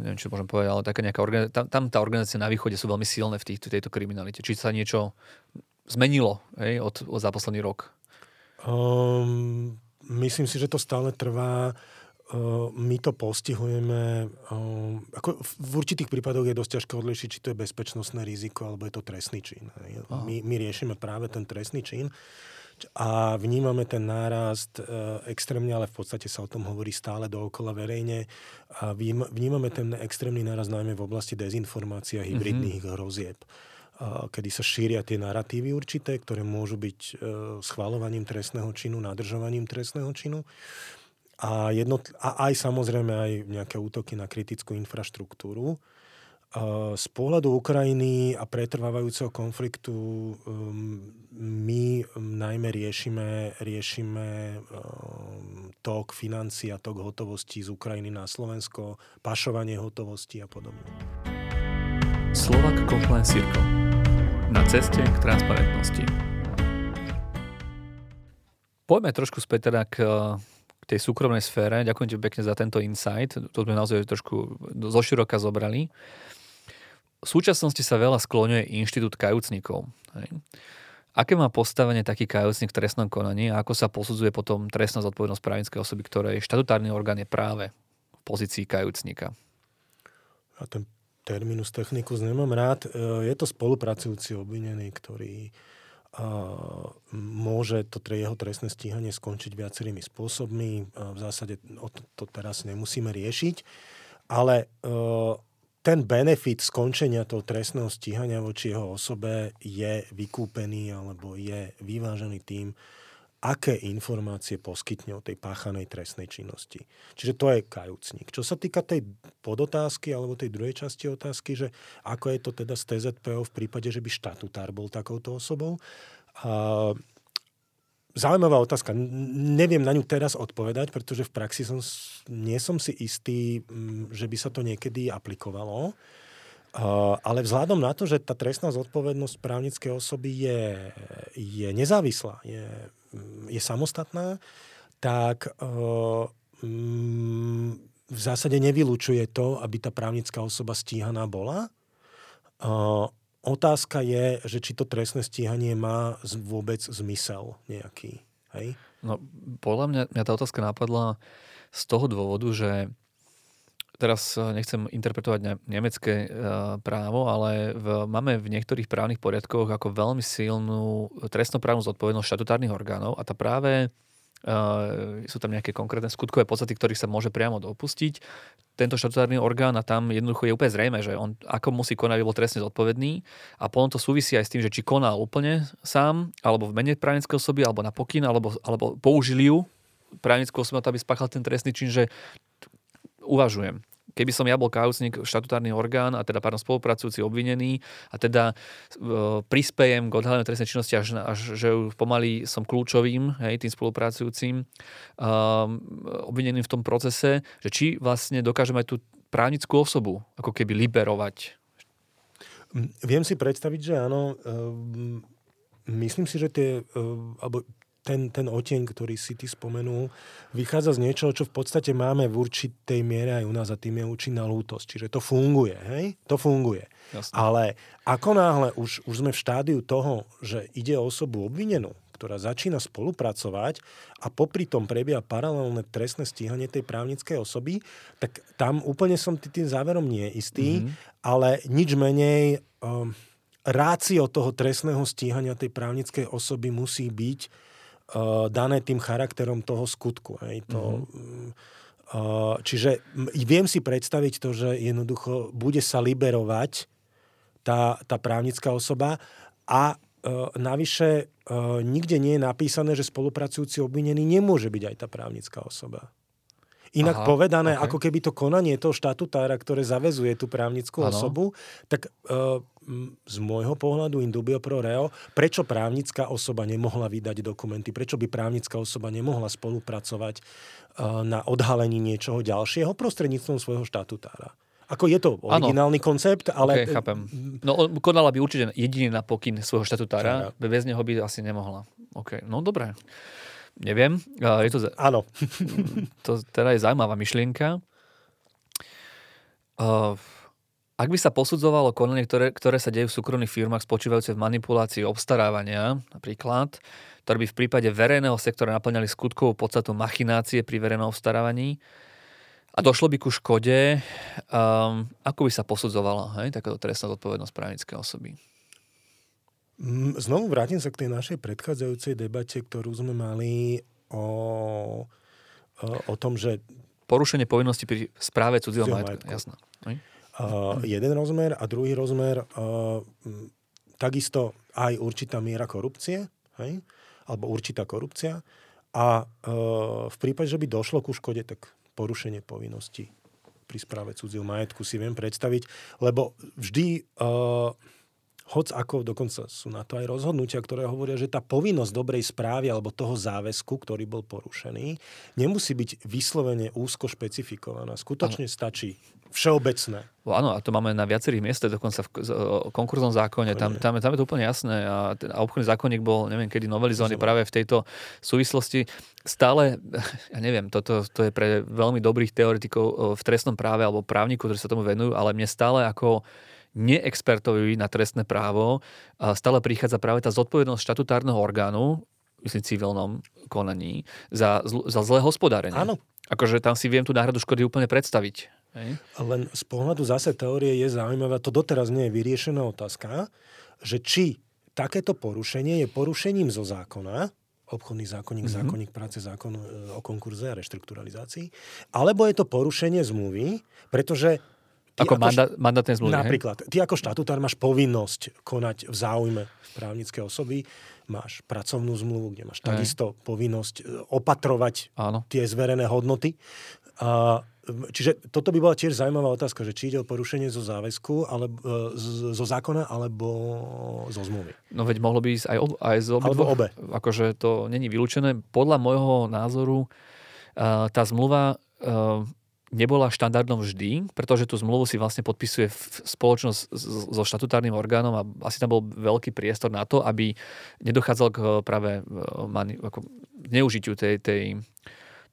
neviem, čo môžem povedať, ale taká nejaká organizácia, tam tá organizácia na východe sú veľmi silné v tejto kriminalite. Či sa niečo zmenilo od za posledný rok? Myslím si, že to stále trvá. My to postihujeme. Ako v určitých prípadoch je dosť ťažké odlišiť, či to je bezpečnostné riziko, alebo je to trestný čin. My riešime práve ten trestný čin. A vnímame ten nárast extrémne, ale v podstate sa o tom hovorí stále dookola verejne. A vnímame ten extrémny nárast najmä v oblasti dezinformácií a hybridných hrozieb, kedy sa šíria tie naratívy určité, ktoré môžu byť schvaľovaním trestného činu, nadržovaním trestného činu. A aj samozrejme aj nejaké útoky na kritickú infraštruktúru. Z pohľadu Ukrajiny a pretrvávajúceho konfliktu my najmä riešime tok financií a tok hotovosti z Ukrajiny na Slovensko, pašovanie hotovosti a podobne. Slovak Compliance Circle. Na ceste k transparentnosti. Poďme trošku späť teda k tej súkromnej sfére. Ďakujem ti pekne za tento insight. To sme naozaj trošku zoširoka zobrali. V súčasnosti sa veľa skloňuje inštitút kajúcnikov. Aké má postavenie taký kajúcnik v trestnom konaní a ako sa posudzuje potom trestná zodpovednosť právnickej osoby, ktorej štatutárny orgán je práve v pozícii kajúcnika? Ja ten terminus technicus nemám rád. Je to spolupracujúci obvinený, ktorý môže jeho trestné stíhanie skončiť viacerými spôsobmi. V zásade to teraz nemusíme riešiť, ale... Ten benefit skončenia toho trestného stíhania voči jeho osobe je vykúpený alebo je vyvážený tým, aké informácie poskytne o tej páchanej trestnej činnosti. Čiže to je kajúcnik. Čo sa týka tej podotázky alebo tej druhej časti otázky, že ako je to teda z TZPO v prípade, že by štatutár bol takouto osobou, zaujímavá otázka. Neviem na ňu teraz odpovedať, pretože v praxi nie som si istý, že by sa to niekedy aplikovalo. Ale vzhľadom na to, že tá trestná zodpovednosť právnickej osoby je nezávislá, je samostatná, tak v zásade nevylučuje to, aby tá právnická osoba stíhaná bola. Otázka je, že či to trestné stíhanie má vôbec zmysel nejaký. Hej? No, podľa mňa tá otázka napadla z toho dôvodu, že teraz nechcem interpretovať nemecké právo, ale máme v niektorých právnych poriadkoch ako veľmi silnú trestnoprávnu zodpovednosť štatutárnych orgánov a tá práve sú tam nejaké konkrétne skutkové podstaty, ktorých sa môže priamo dopustiť tento štatutárny orgán a tam jednoducho je úplne zrejme, že on ako musí konať, aby bol trestne zodpovedný a potom to súvisí aj s tým, že či konal úplne sám, alebo v mene právnickej osoby, alebo na pokyn, alebo použili ju právnickú osobu, aby spáchal ten trestný čin, že uvažujem. Keby som ja bol kajúcnik, štatutárny orgán a teda spolupracujúci obvinený a teda prispejem k odhaleniu trestnej činnosti, až že už pomaly som kľúčovým, tým spolupracujúcim obvineným v tom procese, že či vlastne dokážem aj tú právnickú osobu ako keby liberovať. Viem si predstaviť, že áno. Myslím si, že ten oteň, ktorý si ty spomenul, vychádza z niečoho, čo v podstate máme v určitej miere aj u nás a tým je účinná lútosť. Čiže to funguje, hej? To funguje. Jasne. Ale ako náhle už sme v štádiu toho, že ide o osobu obvinenú, ktorá začína spolupracovať a popri tom prebieha paralelné trestné stíhanie tej právnickej osoby, tak tam úplne som tým záverom nie istý, ale nič menej rácio toho trestného stíhania tej právnickej osoby musí byť dané tým charakterom toho skutku. Čiže viem si predstaviť to, že jednoducho bude sa liberovať tá právnická osoba a navyše nikde nie je napísané, že spolupracujúci obvinený nemôže byť aj tá právnická osoba. Inak povedané, okay. Ako keby to konanie toho štatutára, ktoré zavezuje tú právnickú osobu, tak z môjho pohľadu in dubio pro reo, prečo právnická osoba nemohla vydať dokumenty, prečo by právnická osoba nemohla spolupracovať na odhalení niečoho ďalšieho prostredníctvom svojho štatutára. Ako je to originálny koncept, ale... Okay, chápem. No konala by určite jedine na pokyn svojho štatutára, bez neho by asi nemohla. OK, no dobré. Neviem. Áno. To teda je zaujímavá myšlienka. Ak by sa posudzovalo konanie, ktoré sa dejú v súkromných firmách spočívajúce v manipulácii obstarávania, napríklad, ktoré by v prípade verejného sektora naplňali skutkovú podstatu machinácie pri verejnom obstarávaní a došlo by ku škode, ako by sa posudzovala takáto trestná zodpovednosť právnickej osoby? Znovu vrátim sa k tej našej predchádzajúcej debate, ktorú sme mali o tom, že... Porušenie povinnosti pri správe cudzieho majetku. Jasné. Jeden rozmer a druhý rozmer takisto aj určitá miera korupcie, alebo určitá korupcia. A v prípade, že by došlo ku škode, tak porušenie povinnosti pri správe cudzieho majetku si viem predstaviť, lebo vždy... Hoc ako, dokonca sú na to aj rozhodnutia, ktoré hovoria, že tá povinnosť dobrej správy alebo toho záväzku, ktorý bol porušený, nemusí byť vyslovene úzko špecifikovaná. Skutočne stačí všeobecné. Áno, a to máme na viacerých miestach, dokonca v konkurznom zákone. Tam je to úplne jasné. A obchodný zákonník bol, neviem, kedy novelizovaný práve v tejto súvislosti. Stále, ja neviem, to je pre veľmi dobrých teoretikov v trestnom práve alebo právnikov, ktorí sa tomu venujú, ale mne stále ako neexpertovi na trestné právo stále prichádza práve tá zodpovednosť štatutárneho orgánu, myslím civilnom konaní, za zlé hospodárenie. Áno. Akože tam si viem tú náhradu škody úplne predstaviť. Len z pohľadu zase teórie je zaujímavá, to doteraz nie je vyriešená otázka, že či takéto porušenie je porušením zo zákona, obchodný zákonník, zákonník práce, zákon o konkurze a reštrukturalizácii, alebo je to porušenie zmluvy, pretože mandátne zmluvy. Napríklad, ty ako štatutár máš povinnosť konať v záujme právnickej osoby, máš pracovnú zmluvu, kde máš takisto povinnosť opatrovať tie zverené hodnoty. Čiže toto by bola tiež zaujímavá otázka, že či ide o porušenie zo záväzku, alebo zo zákona, alebo zo zmluvy. No veď mohlo by ísť aj z obe. Akože to není vylúčené. Podľa môjho názoru tá zmluva... nebola štandardom vždy, pretože tú zmluvu si vlastne podpisuje spoločnosť so štatutárnym orgánom a asi tam bol veľký priestor na to, aby nedochádzal k práve neužitiu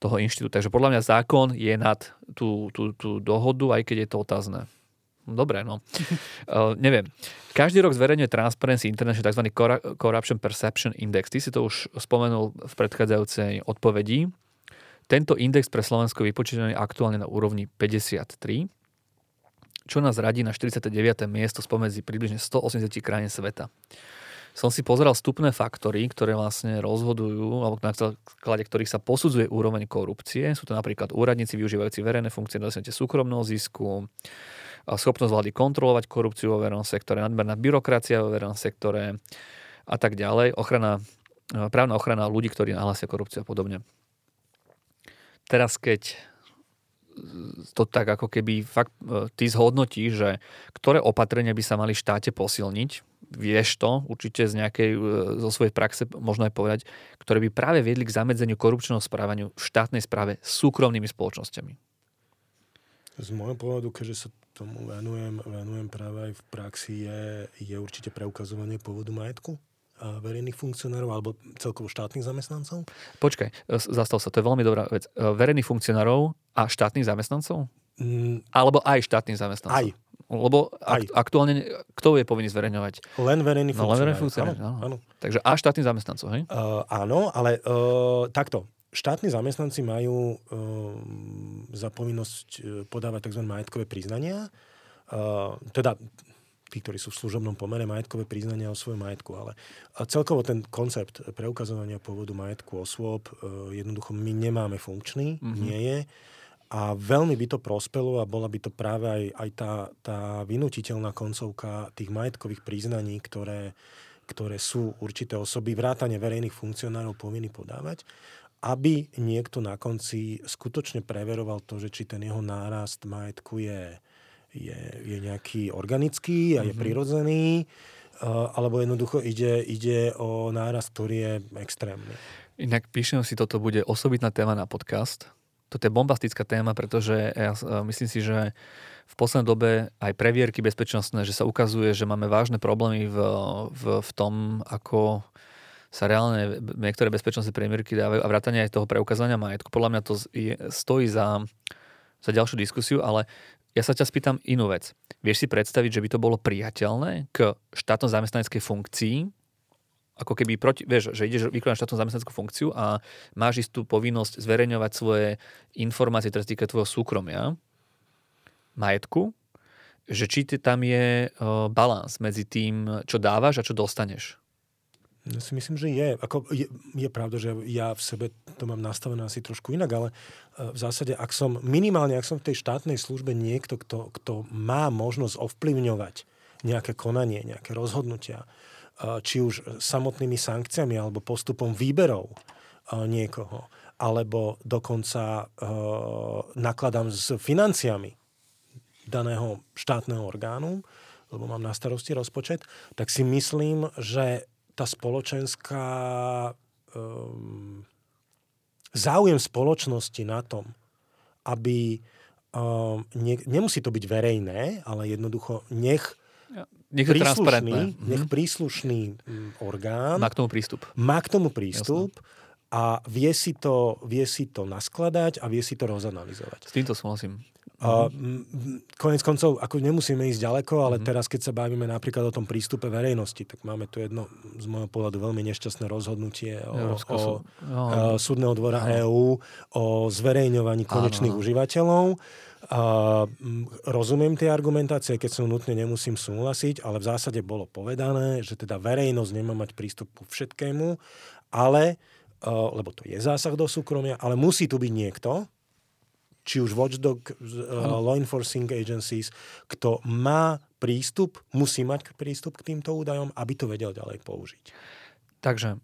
toho inštitútu. Takže podľa mňa zákon je nad tú dohodu, aj keď je to otázne. Dobre, no. Neviem. Každý rok zverejňuje Transparency International tzv. Corruption Perception Index. Ty si to už spomenul v predchádzajúcej odpovedi. Tento index pre Slovensko je vypočítaný aktuálne na úrovni 53, čo nás radí na 49. miesto spomedzi približne 180 krajín sveta. Som si pozeral vstupné faktory, ktoré vlastne rozhodujú, alebo na základe ktorých sa posudzuje úroveň korupcie. Sú to napríklad úradníci využívajúci verejné funkcie na dosiahnutie súkromného zisku, schopnosť vlády kontrolovať korupciu vo verejnom sektore, nadmerná byrokracia vo verejnom sektore a tak ďalej, právna ochrana ľudí, ktorí nahlásia korupciu a podobne. Teraz, keď to tak ako keby fakt ty zhodnotíš, že ktoré opatrenia by sa mali štáte posilniť, vieš to určite zo svojej praxe možno aj povedať, ktoré by práve viedli k zamedzeniu korupčného správaniu v štátnej správe súkromnými spoločnosťami. Z môjho pohľadu, keďže sa tomu venujem práve aj v praxi, je určite preukazovanie pôvodu majetku verejných funkcionárov alebo celkovo štátnych zamestnancov? Počkaj, zastal sa, to je veľmi dobrá vec. Verejných funkcionárov a štátnych zamestnancov? Alebo aj štátnych zamestnancov? Aj. Lebo aktuálne, kto je povinný zverejňovať? Len verejných funkcionárov. Áno. Takže a štátnych zamestnancov, hej? Áno, ale takto. Štátni zamestnanci majú za povinnosť podávať tzv. Majetkové priznania. Teda... tí, ktorí sú v služobnom pomere, majetkové priznania o svojom majetku. Ale celkovo ten koncept preukazovania pôvodu majetku osôb jednoducho my nemáme funkčný, nie je. A veľmi by to prospelo a bola by to práve aj tá vynutiteľná koncovka tých majetkových priznaní, ktoré sú určité osoby, vrátane verejných funkcionárov povinní podávať, aby niekto na konci skutočne preveroval to, že či ten jeho nárast majetku je nejaký organický a je prirodzený, alebo jednoducho ide o nárast, ktorý je extrémny. Inak píšem si, toto bude osobitná téma na podcast. Toto je bombastická téma, pretože ja myslím si, že v poslednej dobe aj previerky bezpečnostné, že sa ukazuje, že máme vážne problémy v tom, ako sa reálne niektoré bezpečnostné previerky dávajú a vrátane aj toho preukazania majetku. Podľa mňa to stojí za ďalšiu diskusiu, ale ja sa ťa spýtam inú vec. Vieš si predstaviť, že by to bolo priateľné k štátnom zamestnaneckej funkcii, ako keby že ideš vykonávať štátnu zamestnaneckú funkciu a máš istú povinnosť zverejňovať svoje informácie, ktoré sa týka tvojho súkromia, majetku, že či tam je balans medzi tým, čo dávaš a čo dostaneš? Ja si myslím, že je. Ako je pravda, že ja v sebe to mám nastavené asi trošku inak, ale v zásade, ak som v tej štátnej službe niekto, kto má možnosť ovplyvňovať nejaké konanie, nejaké rozhodnutia, či už samotnými sankciami alebo postupom výberov niekoho, alebo dokonca nakladám s financiami daného štátneho orgánu, lebo mám na starosti rozpočet, tak si myslím, že tá spoločenská záujem spoločnosti na tom, aby nemusí to byť verejné, ale jednoducho nech príslušný orgán má k tomu prístup a vie si to naskladať a vie si to rozanalizovať. S týmto súhlasím. Koniec koncov, ako nemusíme ísť ďaleko, ale teraz, keď sa bavíme napríklad o tom prístupe verejnosti, tak máme tu jedno z môjho pohľadu veľmi nešťastné rozhodnutie o Súdneho dvora EÚ o zverejňovaní konečných užívateľov. Rozumiem tie argumentácie, keď som nutne nemusím súhlasiť, ale v zásade bolo povedané, že teda verejnosť nemá mať prístup ku všetkému, ale, lebo to je zásah do súkromia, ale musí tu byť niekto, či už watchdog, law enforcing agencies, kto má prístup, musí mať prístup k týmto údajom, aby to vedel ďalej použiť. Takže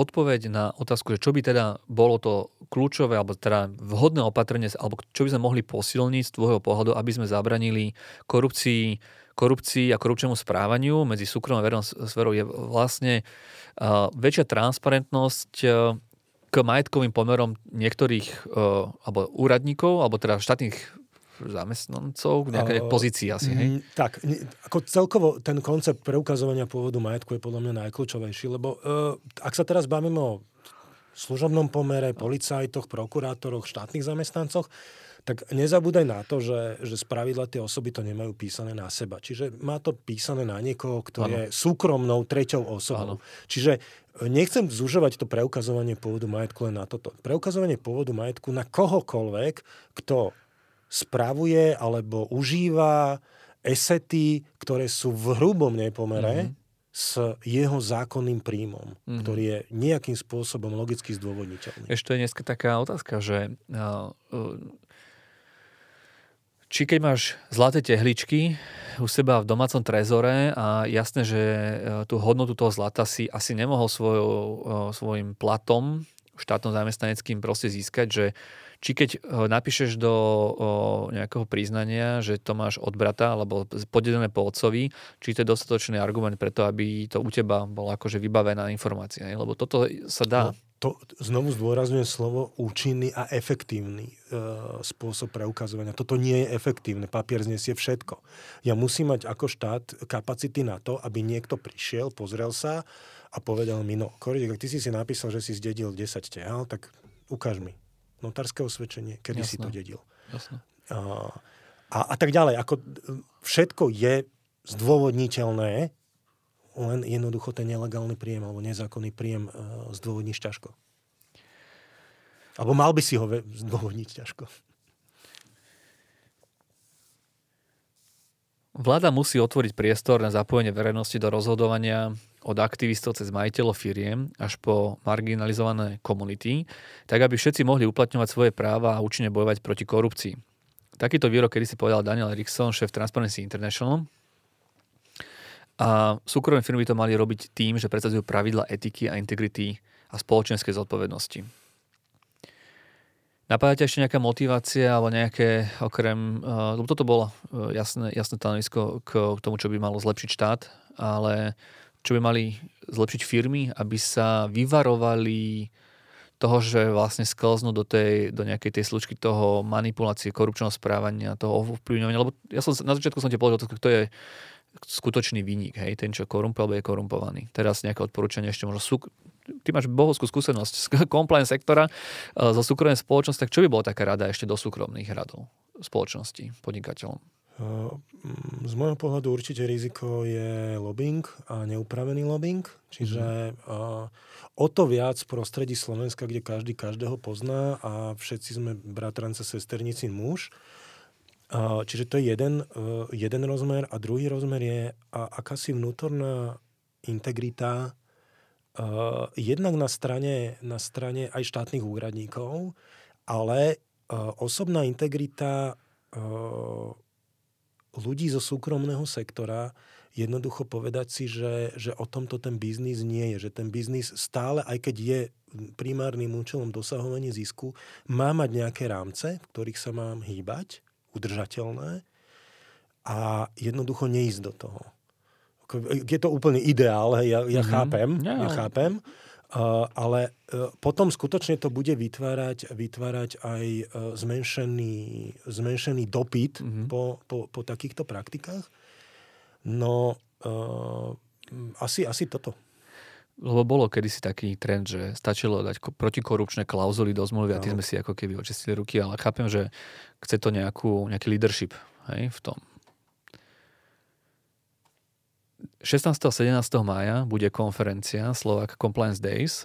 odpoveď na otázku, že čo by teda bolo to kľúčové, alebo teda vhodné opatrenie, alebo čo by sme mohli posilniť z tvojho pohľadu, aby sme zabranili korupcii a korupčnému správaniu medzi súkromnou a verejnou sférou, je vlastne väčšia transparentnosť k majetkovým pomerom niektorých alebo úradníkov, alebo teda štátnych zamestnancov, nejaké pozícii asi, hej? Tak, ako celkovo ten koncept preukazovania pôvodu majetku je podľa mňa najkľúčovejší, lebo ak sa teraz bavíme o služobnom pomere, policajtoch, prokurátoroch, štátnych zamestnancoch, tak nezabúdaj na to, že spravidla tie osoby to nemajú písané na seba. Čiže má to písané na niekoho, kto je súkromnou treťou osobou. Čiže nechcem zužovať to preukazovanie pôvodu majetku len na toto. Preukazovanie pôvodu majetku na kohokoľvek, kto spravuje alebo užíva esety, ktoré sú v hrubom nepomere s jeho zákonným príjmom, ktorý je nejakým spôsobom logicky zdôvodniteľný. Ešte je dneska taká otázka, že či keď máš zlaté tehličky u seba v domácom trezore a jasné, že tú hodnotu toho zlata si asi nemohol svojim platom štátnom zamestnaneckým proste získať, že či keď napíšeš do nejakého priznania, že to máš od brata alebo podedené po otcovi, či to je dostatočný argument pre to, aby to u teba bola akože vybavená informácia, ne? Lebo toto sa dá. No. To znovu zdôrazňujem slovo účinný a efektívny spôsob preukazovania. Toto nie je efektívne. Papier znesie všetko. Ja musím mať ako štát kapacity na to, aby niekto prišiel, pozrel sa a povedal mi, no Kordík, ak ty si napísal, že si zdedil 10 tehál, tak ukáž mi notárske osvedčenie, kedy si to dedil. Jasné. A tak ďalej. Ako všetko je zdôvodniteľné, len jednoducho ten nelegálny príjem alebo nezákonný príjem zdôvodníš ťažko. Alebo mal by si ho zdôvodniť ťažko. Vláda musí otvoriť priestor na zapojenie verejnosti do rozhodovania od aktivistov cez majiteľov firiem až po marginalizované komunity, tak aby všetci mohli uplatňovať svoje práva a účinne bojovať proti korupcii. Takýto výrok kedysi povedal Daniel Eriksson, šéf Transparency International. A súkromné firmy to mali robiť tým, že presadzujú pravidla etiky a integrity a spoločenskej zodpovednosti. Napadá ťa ešte nejaká motivácia alebo nejaké okrem... Toto bolo jasné stanovisko k tomu, čo by malo zlepšiť štát, ale čo by mali zlepšiť firmy, aby sa vyvarovali toho, že vlastne sklznú do nejakej tej slučky toho manipulácie, korupčného správania, toho ovplyvňovania. Lebo ja som na začiatku som ti povedal, kto je skutočný vinník, hej, ten, čo korumpoval, je korumpovaný. Teraz nejaké odporúčanie ešte možno ty máš bohovskú skúsenosť z compliance sektora, zo súkromnej spoločnosti, tak čo by bola taká rada ešte do súkromných radov spoločnosti podnikateľom? Z môjho pohľadu určite riziko je lobbying a neupravený lobbying, čiže o to viac v prostredí Slovenska, kde každý každého pozná a všetci sme bratranca, sesternici, muž. Čiže to je jeden rozmer a druhý rozmer je akási vnútorná integrita jednak na strane aj štátnych úradníkov, ale osobná integrita ľudí zo súkromného sektora, jednoducho povedať si, že o tomto ten biznis nie je, že ten biznis stále, aj keď je primárnym účelom dosahovanie zisku, má mať nejaké rámce, v ktorých sa mám hýbať, udržateľné a jednoducho neísť do toho. Je to úplne ideál, ja chápem, ale potom skutočne to bude vytvárať aj zmenšený dopyt po takýchto praktikách. No, asi toto. Lebo bolo kedysi taký trend, že stačilo dať protikorupčné klauzuly do zmluvy a tým sme si ako keby očistili ruky, ale chápem, že chce to nejaký leadership, hej, v tom. 16. a 17. mája bude konferencia Slovak Compliance Days.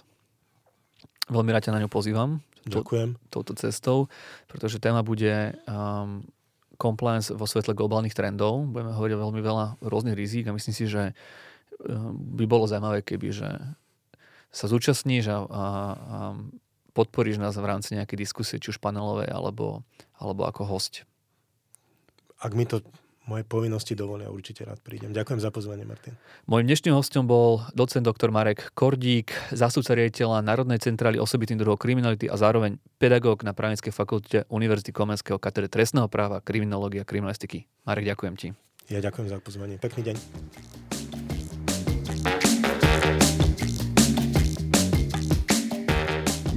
Veľmi rád ťa na ňu pozývam. Ďakujem. Touto cestou, pretože téma bude... compliance vo svetle globálnych trendov. Budeme hovoriť o veľmi veľa rôznych rizík a myslím si, že by bolo zaujímavé, keby že sa zúčastníš a podporíš nás v rámci nejakej diskusie, či už panelovej, alebo ako hosť. Ak mi to moje povinnosti dovolia, určite rád prídem. Ďakujem za pozvanie, Martin. Mojím dnešným hostom bol docent doktor Marek Kordík, zástupca riaditeľa Národnej centrály osobitných druhov kriminality a zároveň pedagóg na Právnickej fakulte Univerzity Komenského, katedre trestného práva, kriminológie a kriminalistiky. Marek, ďakujem ti. Ja ďakujem za pozvanie. Pekný deň.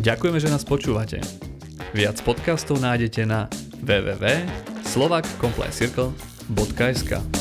Ďakujeme, že nás počúvate. Viac podcastov nájdete na www.slovakcompliancecircle.sk